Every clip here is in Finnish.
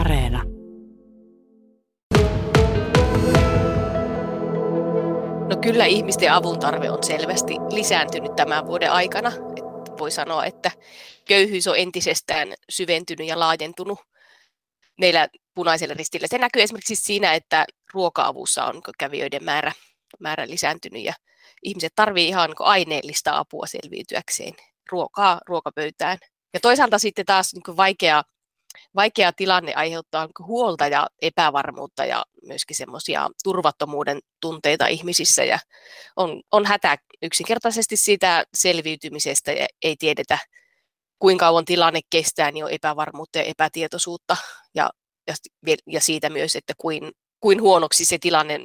Areena. No kyllä ihmisten avun tarve on selvästi lisääntynyt tämän vuoden aikana. Et voi sanoa, että köyhyys on entisestään syventynyt ja laajentunut meillä Punaisella Ristillä. Se näkyy esimerkiksi siinä, että ruoka-avussa on kävijöiden määrä lisääntynyt ja ihmiset tarvitsevat ihan aineellista apua selviytyäkseen ruokaa ruokapöytään. Ja toisaalta sitten taas vaikea tilanne aiheuttaa huolta ja epävarmuutta ja myöskin semmoisia turvattomuuden tunteita ihmisissä. Ja on hätä yksinkertaisesti siitä selviytymisestä ja ei tiedetä, kuinka kauan tilanne kestää, niin on epävarmuutta ja epätietoisuutta. Ja siitä myös, että kuin huonoksi se tilanne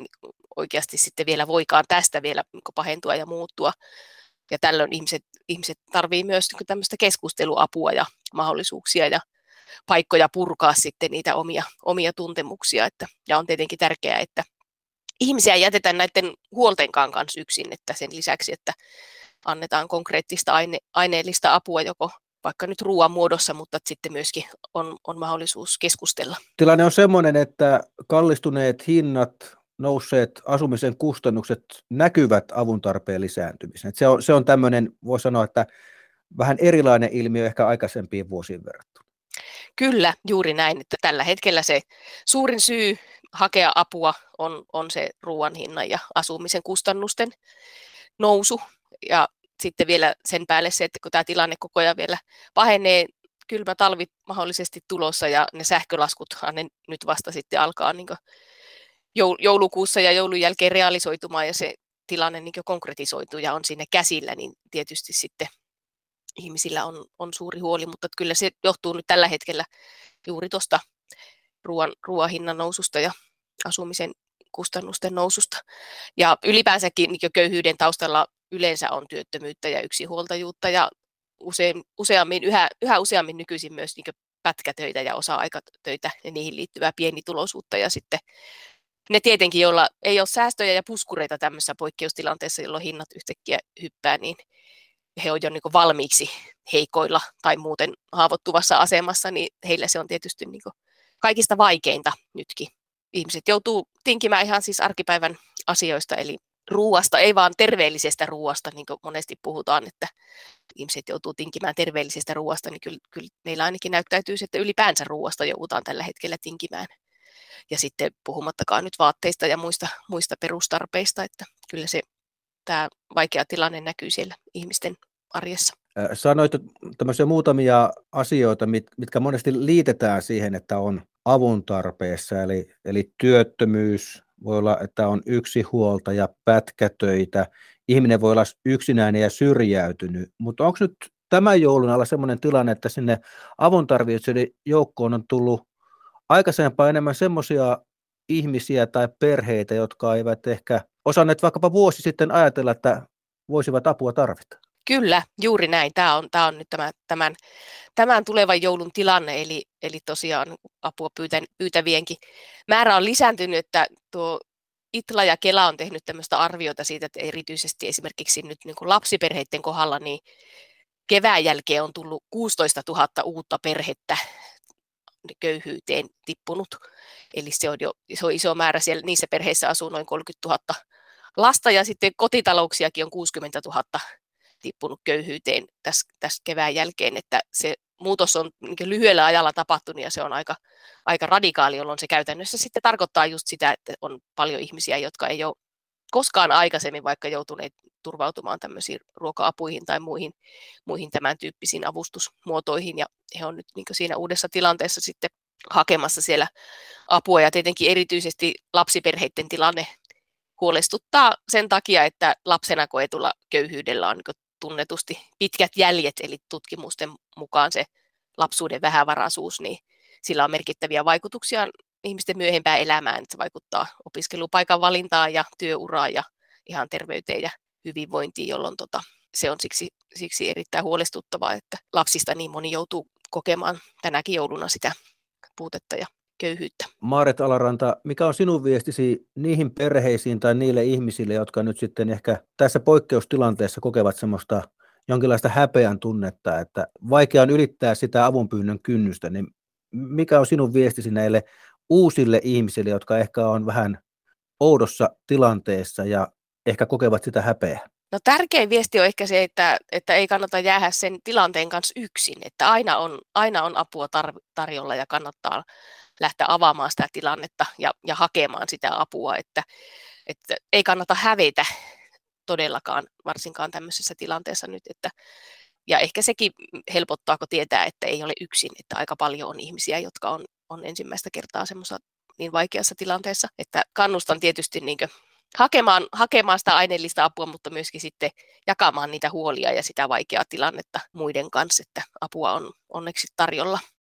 oikeasti sitten vielä voikaan tästä vielä pahentua ja muuttua. Ja tällöin ihmiset tarvitsevat myös tämmöistä keskusteluapua ja mahdollisuuksia ja paikkoja purkaa sitten niitä omia tuntemuksia. Ja on tietenkin tärkeää, että ihmisiä jätetään näiden huoltenkaan kanssa yksin, että sen lisäksi, että annetaan konkreettista aineellista apua joko vaikka nyt ruoan muodossa, mutta sitten myöskin on mahdollisuus keskustella. Tilanne on semmoinen, että kallistuneet hinnat, nousseet asumisen kustannukset näkyvät avun tarpeen lisääntymisen. Se on tämmöinen, voi sanoa, että vähän erilainen ilmiö ehkä aikaisempiin vuosiin verrattuna. Kyllä, juuri näin, että tällä hetkellä se suurin syy hakea apua on se ruoan hinnan ja asumisen kustannusten nousu. Ja sitten vielä sen päälle se, että kun tämä tilanne koko ajan vielä pahenee, kylmä talvi mahdollisesti tulossa ja ne sähkölaskuthan ne nyt vasta sitten alkaa niin joulukuussa ja joulun jälkeen realisoitumaan ja se tilanne niin konkretisoituu ja on siinä käsillä, niin tietysti sitten ihmisillä on suuri huoli, mutta kyllä se johtuu nyt tällä hetkellä juuri tuosta ruoan hinnan noususta ja asumisen kustannusten noususta. Ja ylipäänsäkin niin köyhyyden taustalla yleensä on työttömyyttä ja yksinhuoltajuutta ja yhä useammin nykyisin myös niin pätkätöitä ja osa-aikatöitä ja niihin liittyvää pienituloisuutta ja sitten ne tietenkin, joilla ei ole säästöjä ja puskureita tämmöisessä poikkeustilanteessa, jolloin hinnat yhtäkkiä hyppää, niin he on jo niin valmiiksi heikoilla tai muuten haavoittuvassa asemassa, niin heillä se on tietysti niin kaikista vaikeinta nytkin. Ihmiset joutuu tinkimään ihan siis arkipäivän asioista, eli ruuasta, ei vaan terveellisestä ruuasta, niin kuin monesti puhutaan, että ihmiset joutuu tinkimään terveellisestä ruuasta, niin kyllä meillä ainakin näyttäytyy, että ylipäänsä ruuasta joudutaan tällä hetkellä tinkimään. Ja sitten puhumattakaan nyt vaatteista ja muista perustarpeista, että kyllä tämä vaikea tilanne näkyy siellä ihmisten arjessa. Sanoit tämmöisiä muutamia asioita, mitkä monesti liitetään siihen, että on avun tarpeessa, eli työttömyys, voi olla, että on yksinhuoltaja ja pätkätöitä, ihminen voi olla yksinäinen ja syrjäytynyt, mutta onko nyt tämän joulun alla semmoinen tilanne, että sinne avun tarvitsijoiden joukkoon on tullut aikaisempaa enemmän semmoisia ihmisiä tai perheitä, jotka eivät ehkä osanneet vaikkapa vuosi sitten ajatella, että voisivat apua tarvita? Kyllä, juuri näin. Tämä on nyt tämän tulevan joulun tilanne, eli tosiaan apua pyytävienkin määrä on lisääntynyt, että tuo Itla ja Kela on tehnyt tämmöistä arviota siitä, että erityisesti esimerkiksi nyt niin kuin lapsiperheiden kohdalla, niin kevään jälkeen on tullut 16 000 uutta perhettä köyhyyteen tippunut. Eli se on iso määrä. Siellä niissä perheissä asuu noin 30 000 lasta ja sitten kotitalouksiakin on 60 000 tippunut köyhyyteen tässä kevään jälkeen, että se muutos on lyhyellä ajalla tapahtunut ja se on aika radikaali, jolloin se käytännössä sitten tarkoittaa just sitä, että on paljon ihmisiä, jotka ei ole koskaan aikaisemmin vaikka joutuneet turvautumaan tämmöisiin ruoka-apuihin tai muihin tämän tyyppisiin avustusmuotoihin. Ja he on nyt niin siinä uudessa tilanteessa sitten hakemassa siellä apua. Ja tietenkin erityisesti lapsiperheiden tilanne huolestuttaa sen takia, että lapsena koetulla köyhyydellä on niin tunnetusti pitkät jäljet. Eli tutkimusten mukaan se lapsuuden vähävaraisuus, niin sillä on merkittäviä vaikutuksia ihmisten myöhempään elämään. Se vaikuttaa opiskelupaikan valintaan ja työuraan ja ihan terveyteen ja hyvinvointiin, jolloin se on siksi erittäin huolestuttavaa, että lapsista niin moni joutuu kokemaan tänäkin jouluna sitä puutetta ja köyhyyttä. Maaret Alaranta, mikä on sinun viestisi niihin perheisiin tai niille ihmisille, jotka nyt sitten ehkä tässä poikkeustilanteessa kokevat semmoista jonkinlaista häpeän tunnetta, että vaikea on ylittää sitä avunpyynnön kynnystä, niin mikä on sinun viestisi näille uusille ihmisille, jotka ehkä on vähän oudossa tilanteessa ja ehkä kokevat sitä häpeää? No tärkein viesti on ehkä se, että ei kannata jäädä sen tilanteen kanssa yksin, että aina on apua tarjolla ja kannattaa lähteä avaamaan sitä tilannetta ja hakemaan sitä apua, että ei kannata hävetä todellakaan varsinkaan tämmöisessä tilanteessa nyt, että ja ehkä sekin helpottaa, kun tietää, että ei ole yksin, että aika paljon on ihmisiä, jotka on ensimmäistä kertaa semmoisessa niin vaikeassa tilanteessa, että kannustan tietysti niinkö hakemaan sitä aineellista apua, mutta myöskin sitten jakamaan niitä huolia ja sitä vaikeaa tilannetta muiden kanssa, että apua on onneksi tarjolla.